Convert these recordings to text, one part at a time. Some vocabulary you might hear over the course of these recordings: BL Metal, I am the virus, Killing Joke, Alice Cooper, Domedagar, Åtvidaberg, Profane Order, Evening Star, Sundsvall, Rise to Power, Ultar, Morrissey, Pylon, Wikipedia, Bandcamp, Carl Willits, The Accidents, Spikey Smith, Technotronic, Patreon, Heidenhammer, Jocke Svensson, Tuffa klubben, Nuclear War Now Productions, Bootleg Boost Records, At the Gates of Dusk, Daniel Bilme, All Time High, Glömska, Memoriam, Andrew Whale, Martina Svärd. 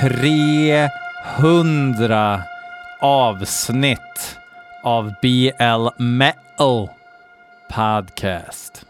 300 avsnitt av BL Metal Podcast.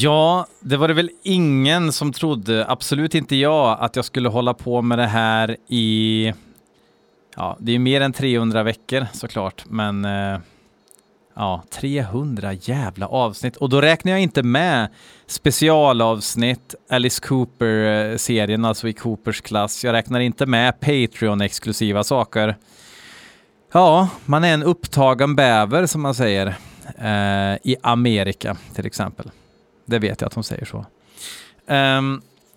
Ja, det var det väl ingen som trodde, absolut inte jag, att jag skulle hålla på med det här i... Ja, det är ju mer än 300 veckor såklart, men... Ja, 300 jävla avsnitt. Och då räknar jag inte med specialavsnitt, Alice Cooper-serien, alltså i Coopers klass. Jag räknar inte med Patreon-exklusiva saker. Ja, man är en upptagen bäver, som man säger, i Amerika till exempel. Det vet jag att de säger så.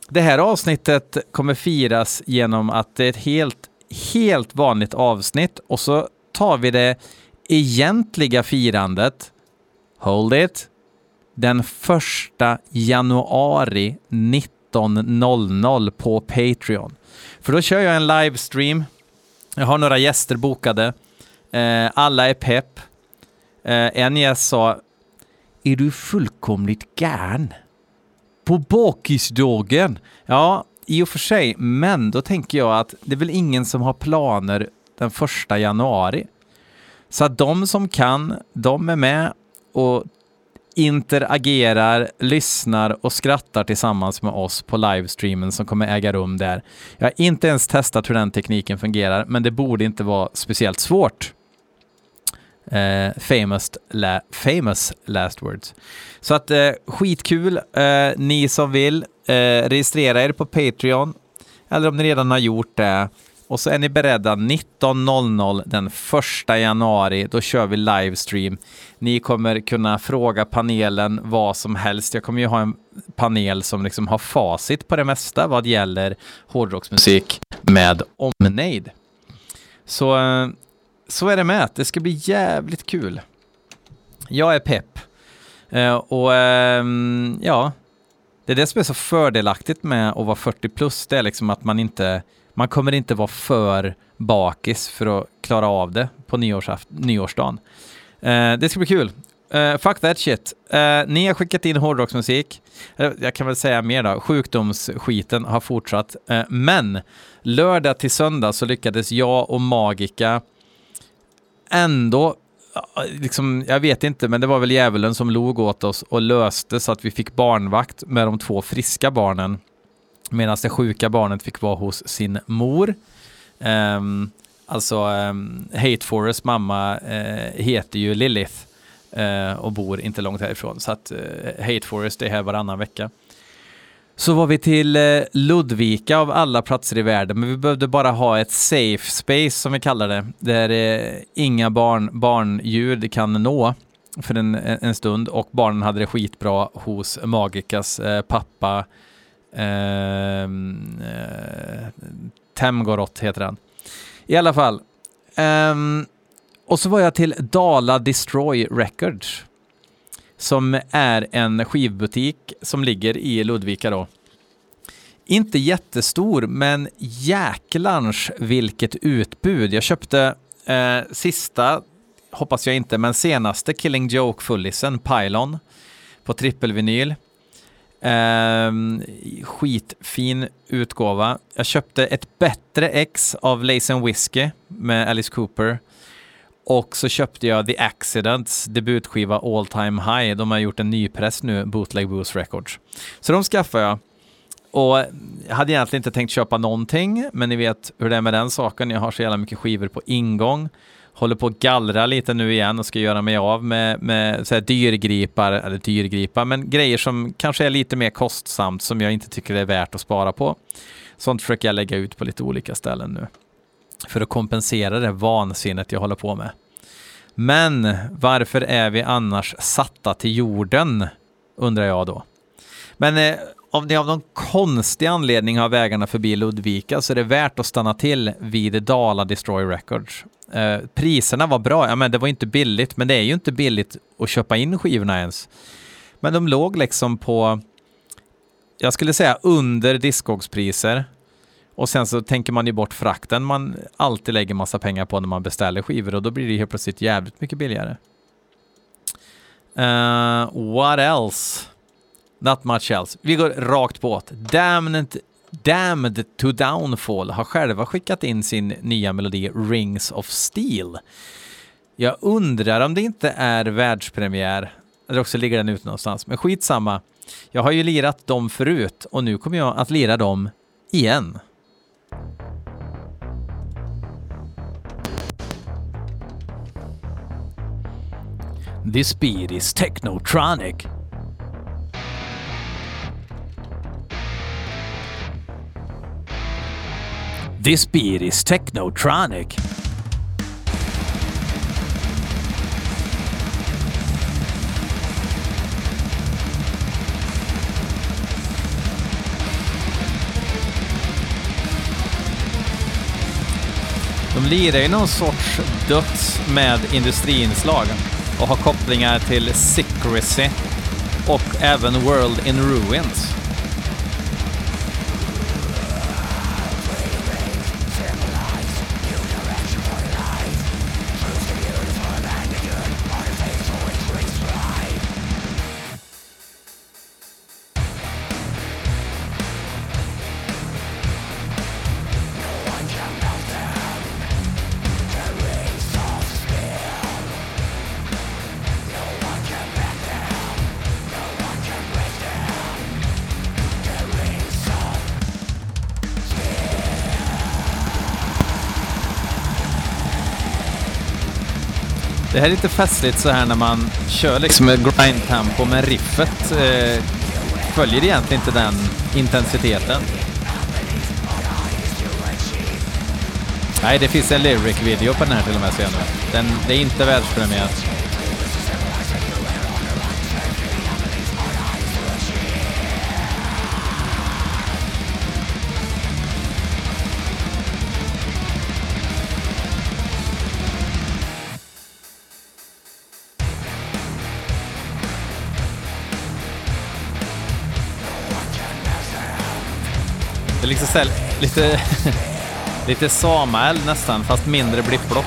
Det här avsnittet kommer firas genom att det är ett helt vanligt avsnitt. Och så tar vi det egentliga firandet. Hold it. Den 1 januari 19.00 på Patreon. För då kör jag en livestream. Jag har några gäster bokade. Alla är pepp. En gäst sa... Är du fullkomligt gärn? På bakisdagen? Ja, i och för sig. Men då tänker jag att det är väl ingen som har planer den 1 januari. Så att de som kan, de är med och interagerar, lyssnar och skrattar tillsammans med oss på livestreamen som kommer äga rum där. Jag har inte ens testat hur den tekniken fungerar, men det borde inte vara speciellt svårt. Famous last words. Så att skitkul. Ni som vill registrera er på Patreon, eller om ni redan har gjort det. Och så är ni beredda 19.00 den 1 januari. Då kör vi livestream. Ni kommer kunna fråga panelen vad som helst. Jag kommer ju ha en panel som liksom har facit på det mesta vad gäller hårdrocksmusik med omnejd. Så är det med. Det ska bli jävligt kul. Jag är pepp. Ja, det är det som är så fördelaktigt med att vara 40 plus. Det är liksom att man kommer inte vara för bakis för att klara av det på nyårsdagen. Det ska bli kul. Fuck that shit. Ni har skickat in hårdrocksmusik. Jag kan väl säga mer då. Sjukdomsskiten har fortsatt. Men lördag till söndag så lyckades jag och Magica ändå, liksom, jag vet inte, men det var väl djävulen som log åt oss och löste så att vi fick barnvakt med de 2 friska barnen medan det sjuka barnet fick vara hos sin mor. Hate Forest mamma heter ju Lilith och bor inte långt härifrån, så att Hate Forest är här varannan vecka. Så var vi till Ludvika av alla platser i världen, men vi behövde bara ha ett safe space som vi kallar det, där inga barnljud kan nå för en stund, och barnen hade det skitbra hos Magicas pappa Temgorot heter han. I alla fall. Och så var jag till Dala Destroy Records, som är en skivbutik som ligger i Ludvika då. Inte jättestor, men jäklarns vilket utbud. Jag köpte sista, hoppas jag inte, men senaste Killing Joke-fullisen, Pylon, på trippelvinyl. Skitfin utgåva. Jag köpte ett bättre ex av Lace and Whiskey med Alice Cooper. Och så köpte jag The Accidents debutskiva All Time High. De har gjort en ny press nu, Bootleg Boost Records. Så de skaffade jag. Och jag hade egentligen inte tänkt köpa någonting, men ni vet hur det är med den saken. Jag har så jävla mycket skivor på ingång. Håller på att gallra lite nu igen och ska göra mig av med så här dyrgripar, men grejer som kanske är lite mer kostsamt, som jag inte tycker det är värt att spara på. Sånt försöker jag lägga ut på lite olika ställen nu, för att kompensera det vansinnet jag håller på med. Men varför är vi annars satta till jorden, undrar jag då. Men om det av någon konstig anledning har vägarna förbi Ludvika, så är det värt att stanna till vid Dala Destroy Records. Priserna var bra, ja, men det var inte billigt, men det är ju inte billigt att köpa in skivorna ens. Men de låg liksom på, jag skulle säga under Discogs-priser. Och sen så tänker man ju bort frakten man alltid lägger massa pengar på när man beställer skivor, och då blir det helt plötsligt jävligt mycket billigare. What else? Not much else. Vi går rakt på åt. Damned to Downfall har själva skickat in sin nya melodi Rings of Steel. Jag undrar om det inte är världspremiär, eller också ligger den ute någonstans. Men skitsamma. Jag har ju lirat dem förut, och nu kommer jag att lira dem igen. This beat is Technotronic. This beat is Technotronic. De lirar ju någon sorts döds med industriinslag och har kopplingar till Secrecy och även World in Ruins. Det här är lite festligt så här när man kör liksom med grindtempo, men riffet följer egentligen inte den intensiteten. Nej, det finns en lyric-video på den här till och med senare. Det är inte världspremiär. Liksom så här, lite Samael nästan, fast mindre blipplopp.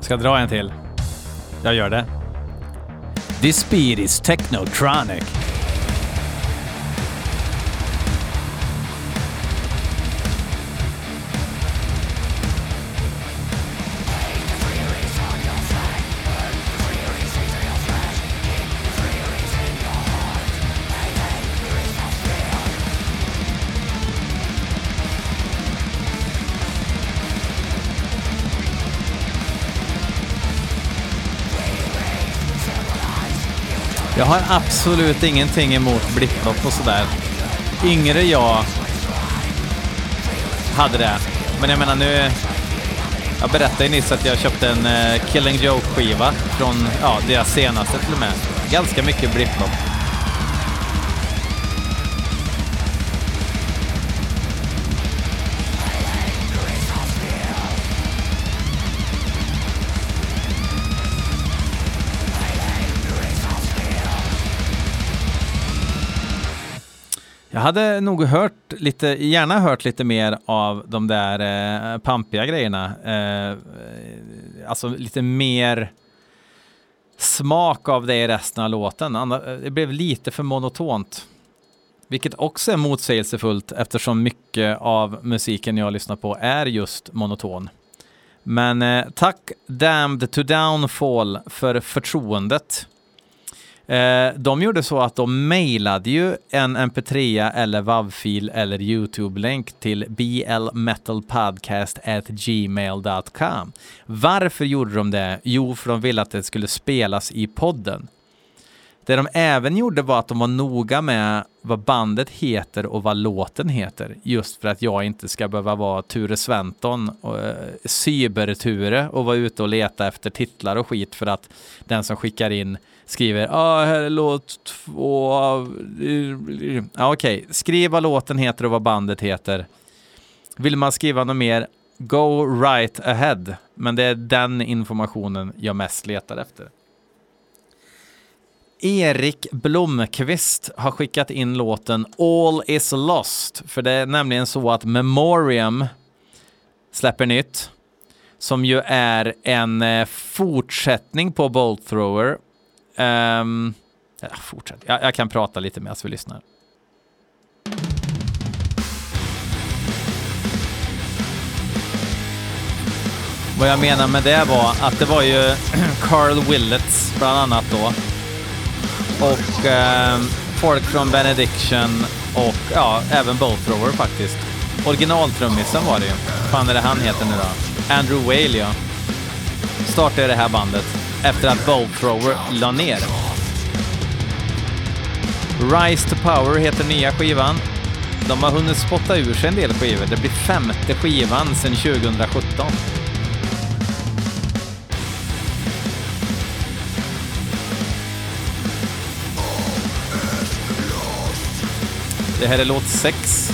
Ska dra en till. Jag gör det. This speed is Technotronic. Jag har absolut ingenting emot blipplopp och sådär. Yngre jag hade det. Men jag menar nu... Jag berättade nyss att jag köpte en Killing Joke-skiva från deras senaste till och med. Ganska mycket blipplopp. Jag hade nog gärna hört lite mer av de där pampiga grejerna. Alltså lite mer smak av det i resten av låten. Det blev lite för monotont. Vilket också är motsägelsefullt eftersom mycket av musiken jag lyssnar på är just monoton. Men tack Damned to Downfall för förtroendet. De gjorde så att de mejlade ju en mp3 eller WAV-fil eller YouTube-länk till blmetalpodcast@gmail.com. Varför gjorde de det? Jo, för de ville att det skulle spelas i podden. Det de även gjorde var att de var noga med vad bandet heter och vad låten heter. Just för att jag inte ska behöva vara Ture Sventon och cyberture och vara ute och leta efter titlar och skit för att den som skickar in skriver här är låt 2. Okej. Skriv vad låten heter och vad bandet heter. Vill man skriva något mer, go right ahead. Men det är den informationen jag mest letar efter. Erik Blomqvist har skickat in låten All is Lost. För det är nämligen så att Memoriam släpper nytt. Som ju är en fortsättning på Bolt Thrower. Jag kan prata lite mer så vi lyssnar. Vad jag menar med det var att det var ju Carl Willits bland annat då. Och folk från Benediction och även Bolt Thrower faktiskt. Originaltrummisen var det ju. Fan är det han heter nu då? Andrew Whale, ja. Startade det här bandet efter att Bolt Thrower la ner. Rise to Power heter nya skivan. De har hunnit spotta ur sig en del skivor. Det blir 5:e skivan sedan 2017. Det här är låt 6.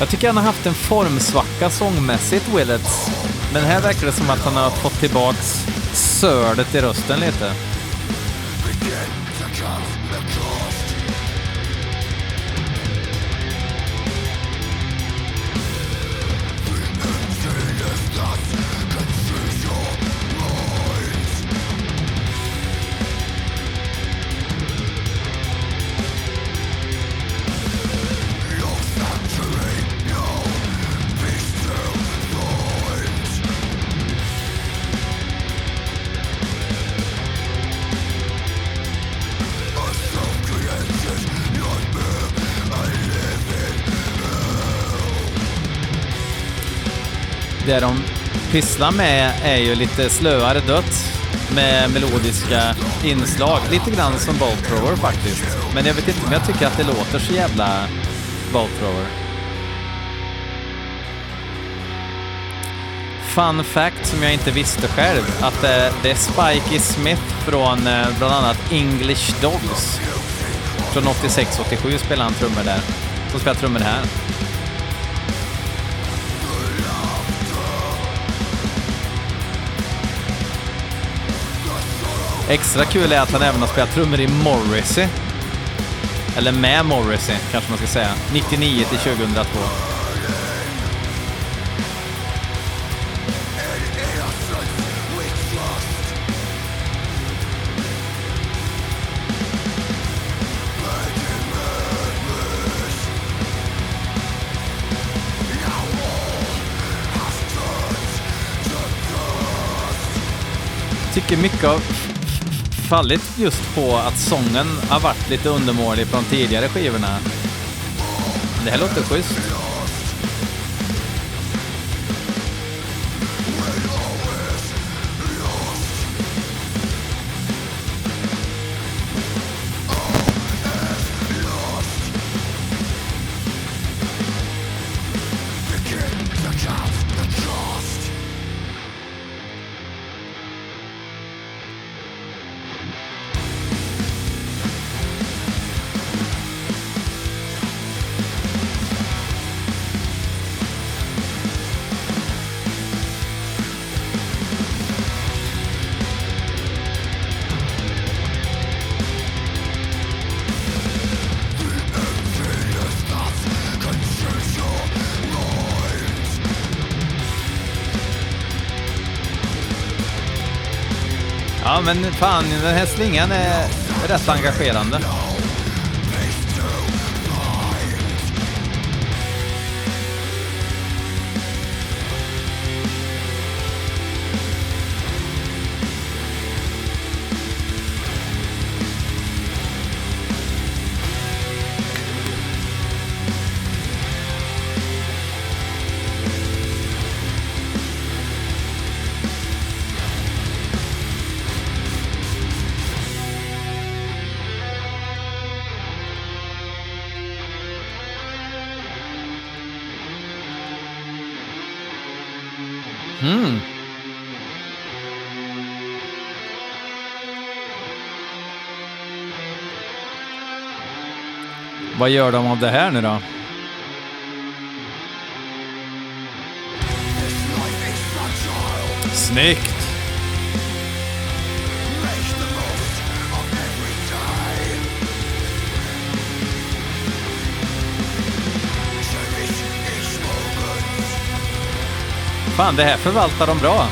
Jag tycker han har haft en formsvacka sångmässigt, Willits. Men här verkar det som att han har fått tillbaks sördet i rösten lite. Det de pysslar med är ju lite slöare dött med melodiska inslag. Lite grann som Bolt Thrower faktiskt. Men jag vet inte om jag tycker att det låter så jävla Bolt Thrower. Fun fact som jag inte visste själv. Att det är Spikey Smith från bland annat English Dogs. Från 86-87 spelar han trummor där. Som spelar trummor här. Extra kul är att han även har spelat trummor i Morrissey. Eller med Morrissey, kanske man ska säga. 99 till 2002. Tycker mycket av fallit just på att sången har varit lite undermålig från tidigare skivorna. Det här låter schysst. men fan, den här slingan är rätt engagerande. Vad gör de av det här nu då? Snyggt! Fan, det här förvaltar de bra.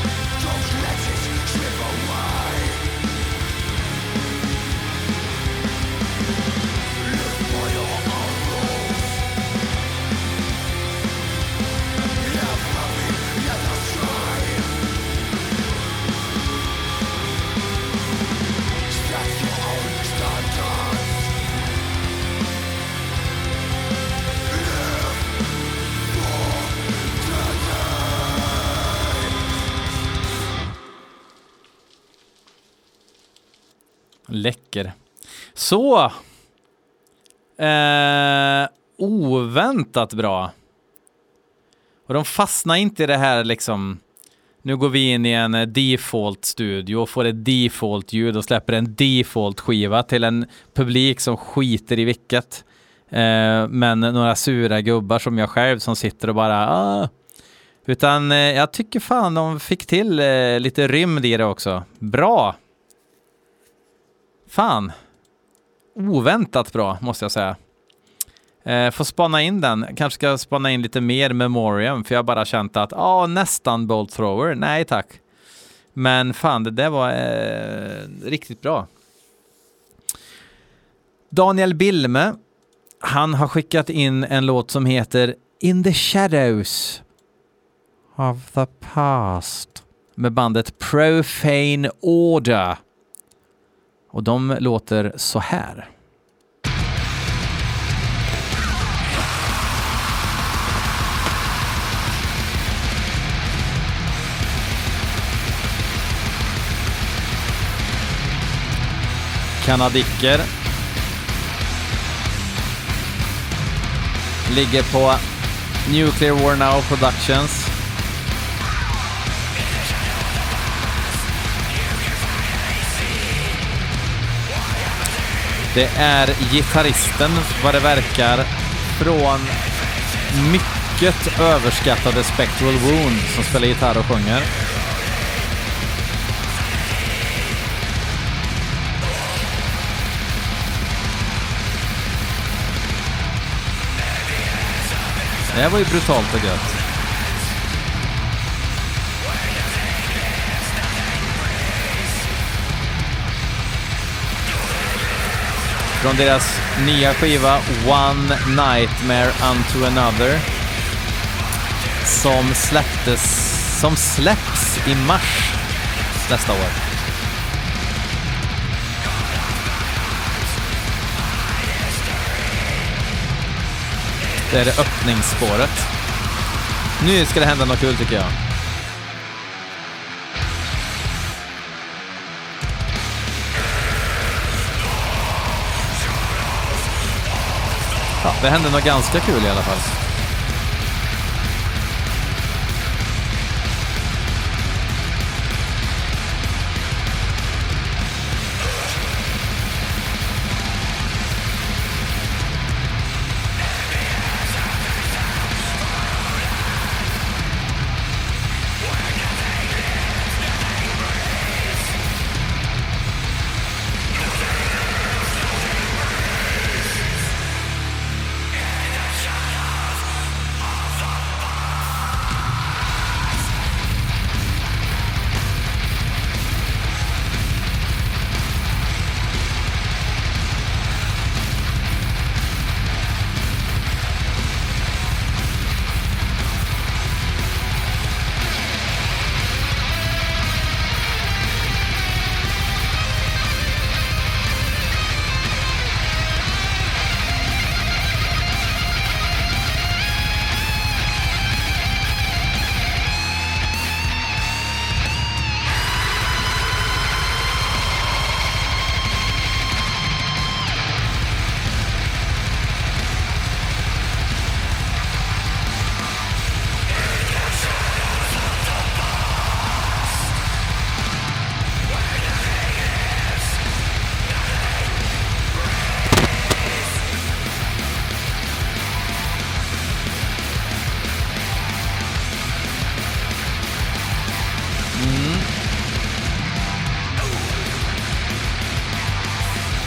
Läcker. Så oväntat bra. Och de fastnar inte i det här liksom, nu går vi in i en default studio och får ett default ljud och släpper en default skiva till en publik som skiter i vilket. Men några sura gubbar som jag själv som sitter och bara utan jag tycker fan de fick till lite rymd i det också. Bra. Fan, oväntat bra måste jag säga. Får spana in den. Kanske ska spana in lite mer Memoriam, för jag har bara känt att nästan Bolt Thrower. Nej tack. Men fan, det där var riktigt bra. Daniel Bilme, han har skickat in en låt som heter In the Shadows of the Past med bandet Profane Order. Och de låter så här. Kanadicker ligger på Nuclear War Now Productions. Det är gitarristen, vad det verkar, från mycket överskattade Spectral Wound som spelar gitarr och sjunger. Det här var ju brutalt och gött. Från deras nya skiva One Nightmare Unto Another som släpps i mars nästa år. Det är det öppningsspåret. Nu ska det hända något kul tycker jag. Ja, det hände något ganska kul i alla fall.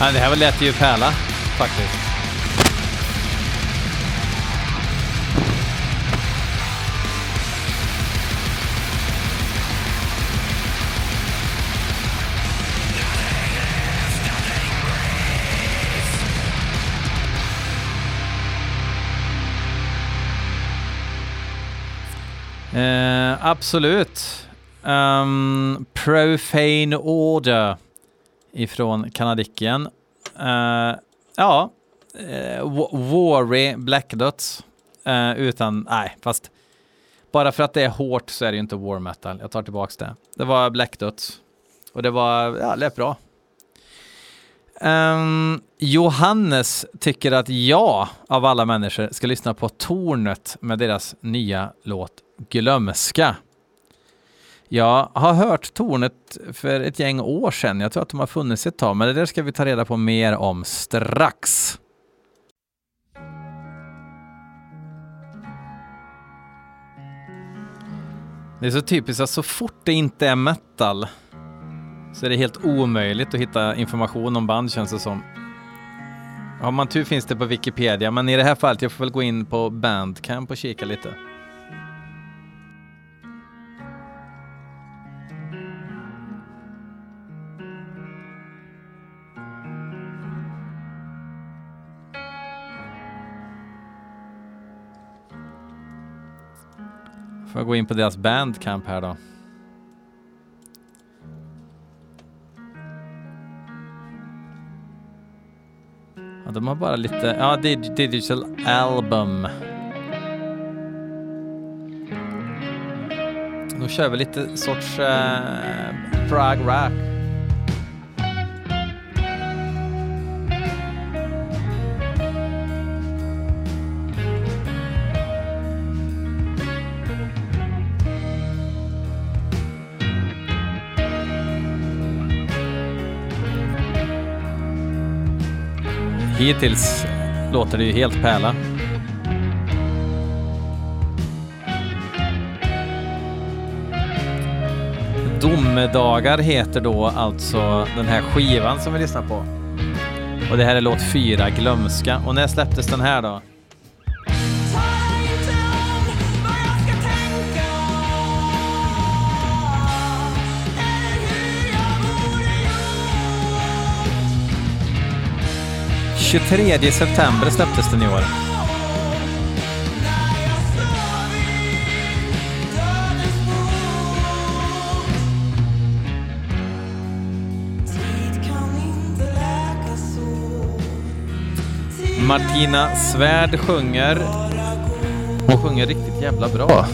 Det här var lätt ju pärla faktiskt. Absolut. Profane Order ifrån Kanadicken. Warry Black Dots. Fast bara för att det är hårt så är det ju inte war metal. Jag tar tillbaks det. Det var Black Dots. Och det var lät bra. Johannes tycker att jag av alla människor ska lyssna på Tornet med deras nya låt Glömska. Jag har hört Tornet för ett gäng år sedan. Jag tror att de har funnits ett tag, men det där ska vi ta reda på mer om strax. Det är så typiskt att så fort det inte är metal så är det helt omöjligt att hitta information om band, känns det som. Om man tur finns det på Wikipedia, men i det här fallet jag får väl gå in på Bandcamp och kika lite. Får jag gå in på deras Bandcamp här då. Ja, de har bara lite... Ja, digital album. Nu kör vi lite sorts prog rock. Hittills låter det ju helt pärla. Domedagar heter då alltså den här skivan som vi lyssnar på. Och det här är låt 4, Glömska. Och när släpptes den här då? Den 23 september släpptes den i år. Martina Svärd sjunger. Hon sjunger riktigt jävla bra.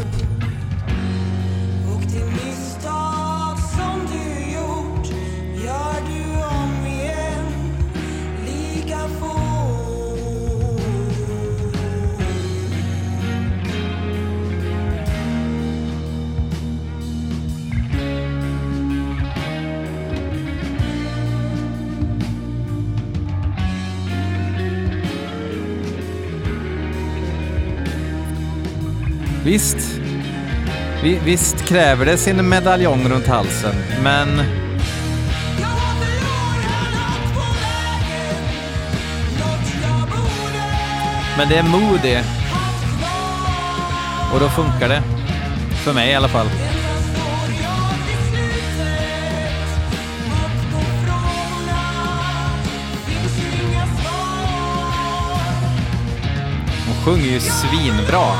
Visst. Visst kräver det sin medaljong runt halsen, men det är modigt. Och då funkar det. För mig i alla fall. Hon sjunger ju svinbra.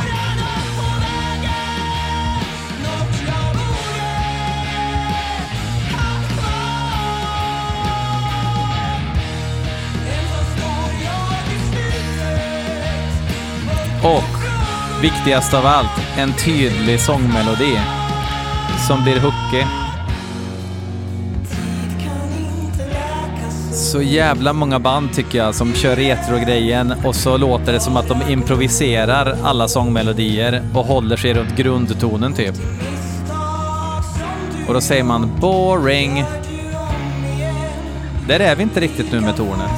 Och viktigast av allt, en tydlig sångmelodi som blir hookig. Så jävla många band tycker jag som kör retro-grejen och så låter det som att de improviserar alla sångmelodier och håller sig runt grundtonen typ. Och då säger man boring. Där är vi inte riktigt nu med Tornet.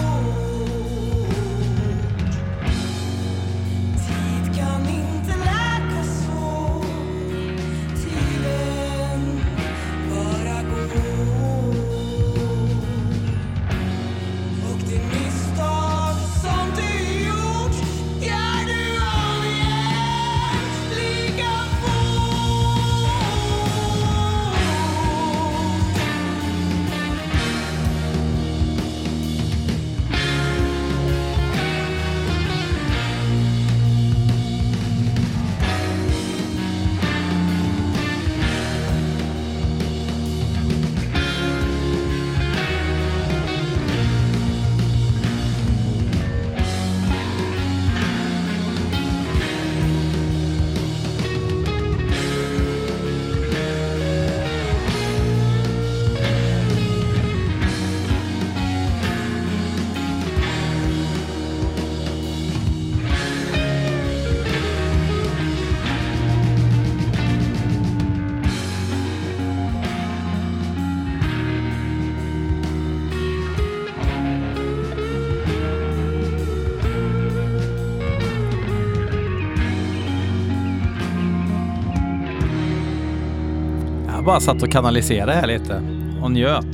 bara satt och kanaliserade här lite och njöt.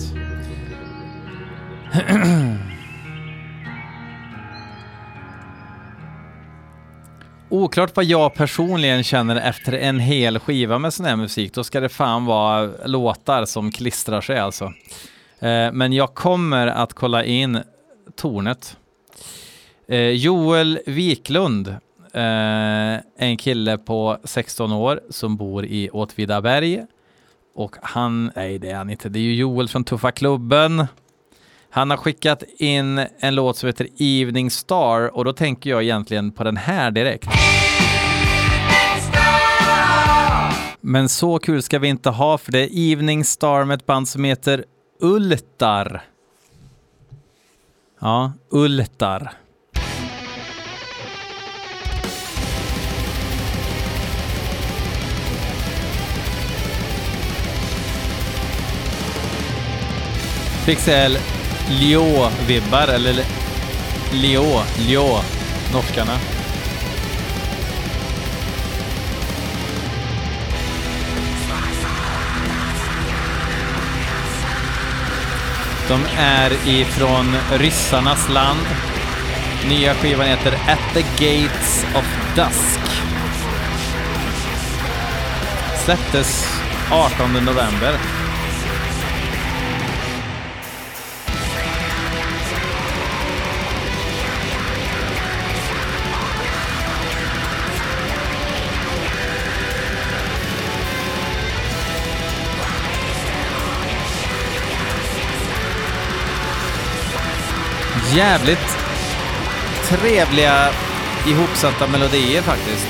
Oklart vad jag personligen känner efter en hel skiva med sån här musik. Då ska det fan vara låtar som klistrar sig alltså. Men jag kommer att kolla in Tornet. Joel Wiklund, en kille på 16 år som bor i Åtvidaberg. Och han, nej det är han inte, det är ju Joel från Tuffa Klubben. Han har skickat in en låt som heter Evening Star, och då tänker jag egentligen på den här direkt. Men så kul ska vi inte ha, för det är Evening Star med ett band som heter Ultar. Ja, Ultar. Pixel Leo-vibbar, eller Leo, norskarna. De är ifrån ryssarnas land. Nya skivan heter At the Gates of Dusk. Släpptes 18 november. Jävligt trevliga ihopsatta melodier faktiskt.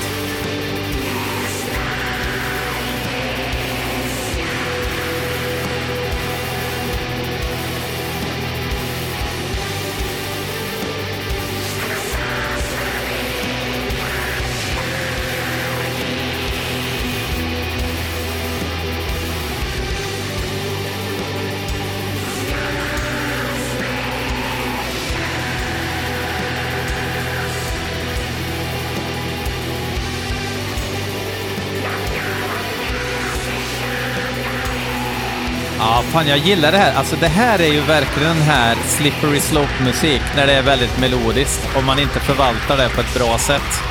Fan, jag gillar det här. Alltså det här är ju verkligen den här slippery slope musik när det är väldigt melodiskt, om man inte förvaltar det på ett bra sätt.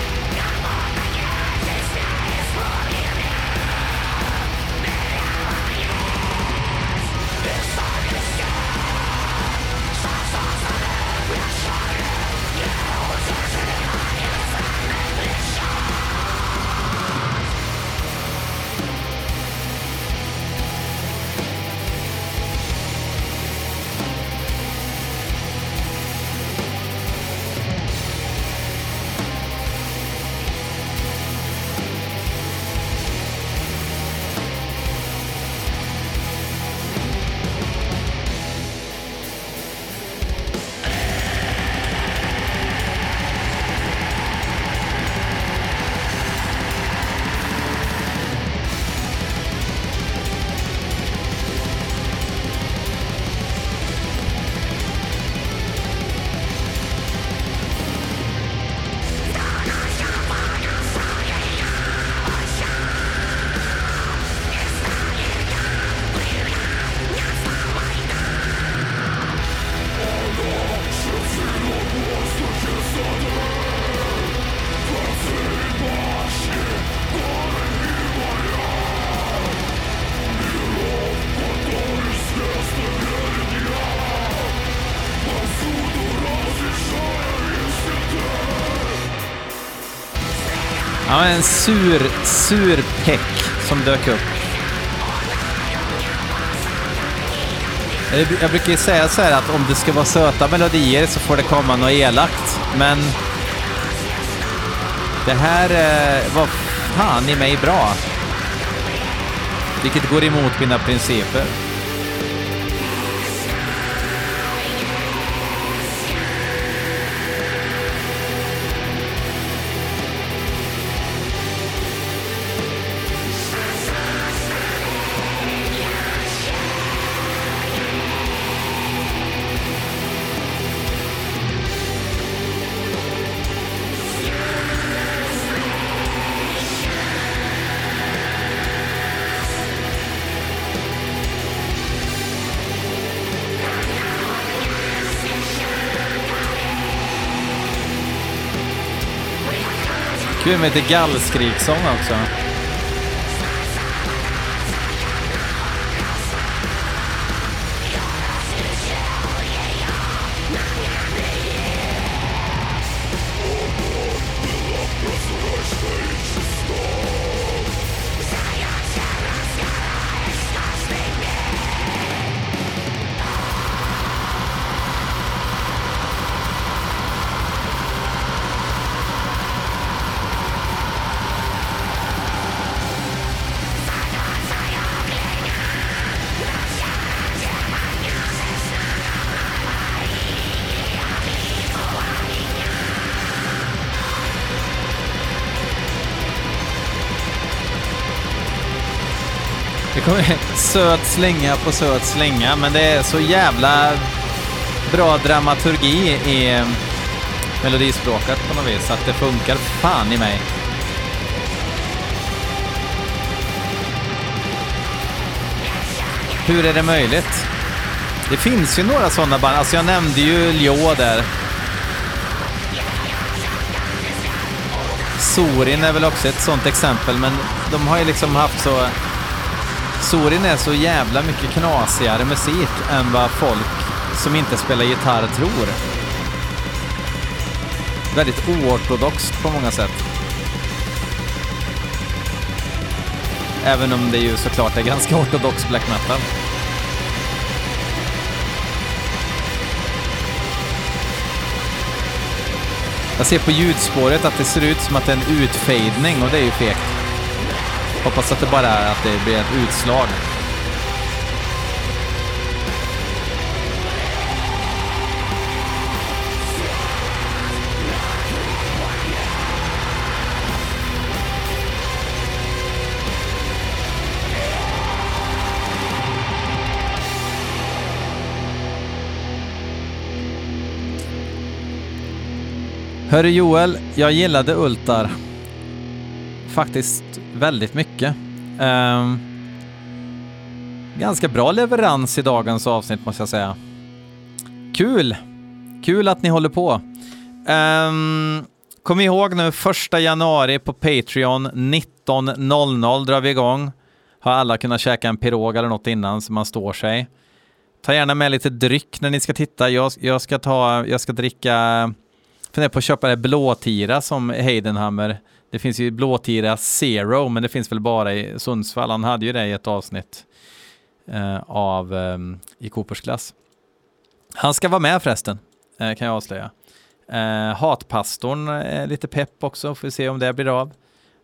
Ja, en sur peck som dök upp. Jag brukar ju säga så här att om det ska vara söta melodier så får det komma något elakt. Men det här var fan i mig bra. Vilket går emot mina principer. Kul med lite gallskriksång också. Söt slänga på söt slänga, men det är så jävla bra dramaturgi i melodispråket på något vis att det funkar fan i mig. Hur är det möjligt? Det finns ju några sådana band, alltså jag nämnde ju Ljå där. Sorin är väl också ett sånt exempel, men de har ju liksom haft så... Sorin är så jävla mycket knasigare musik än vad folk som inte spelar gitarr tror. Väldigt oortodoxt på många sätt. Även om det ju såklart är ganska ortodox black metal. Jag ser på ljudspåret att det ser ut som att det är en utfejdning och det är ju fekt. Hoppas att det bara är att det blir ett utslag. Hörru Joel, jag gillade Ultar. Faktiskt väldigt mycket. Ganska bra leverans i dagens avsnitt måste jag säga. Kul! Kul att ni håller på. Kom ihåg nu 1 januari på Patreon 19.00 drar vi igång. Har alla kunnat käka en pirog eller något innan så man står sig. Ta gärna med lite dryck när ni ska titta. Jag ska dricka... Funderar på att köpa det blåtira som Heidenhammer. Det finns ju blåtira Zero, men det finns väl bara i Sundsvall. Han hade ju det i ett avsnitt i Coopers glass. Han ska vara med förresten, kan jag avslöja. Hatpastorn är lite pepp också, får vi se om det blir av.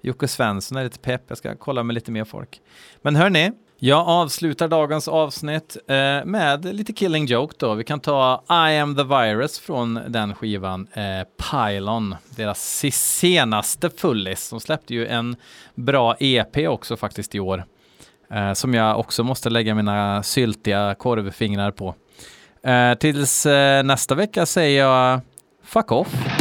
Jocke Svensson är lite pepp, jag ska kolla med lite mer folk. Men hörni, jag avslutar dagens avsnitt med lite Killing Joke då. Vi kan ta I Am The Virus från den skivan, Pylon, deras senaste fullis. De släppte ju en bra EP också faktiskt i år, som jag också måste lägga mina syltiga korvfingrar på. Tills nästa vecka säger jag fuck off.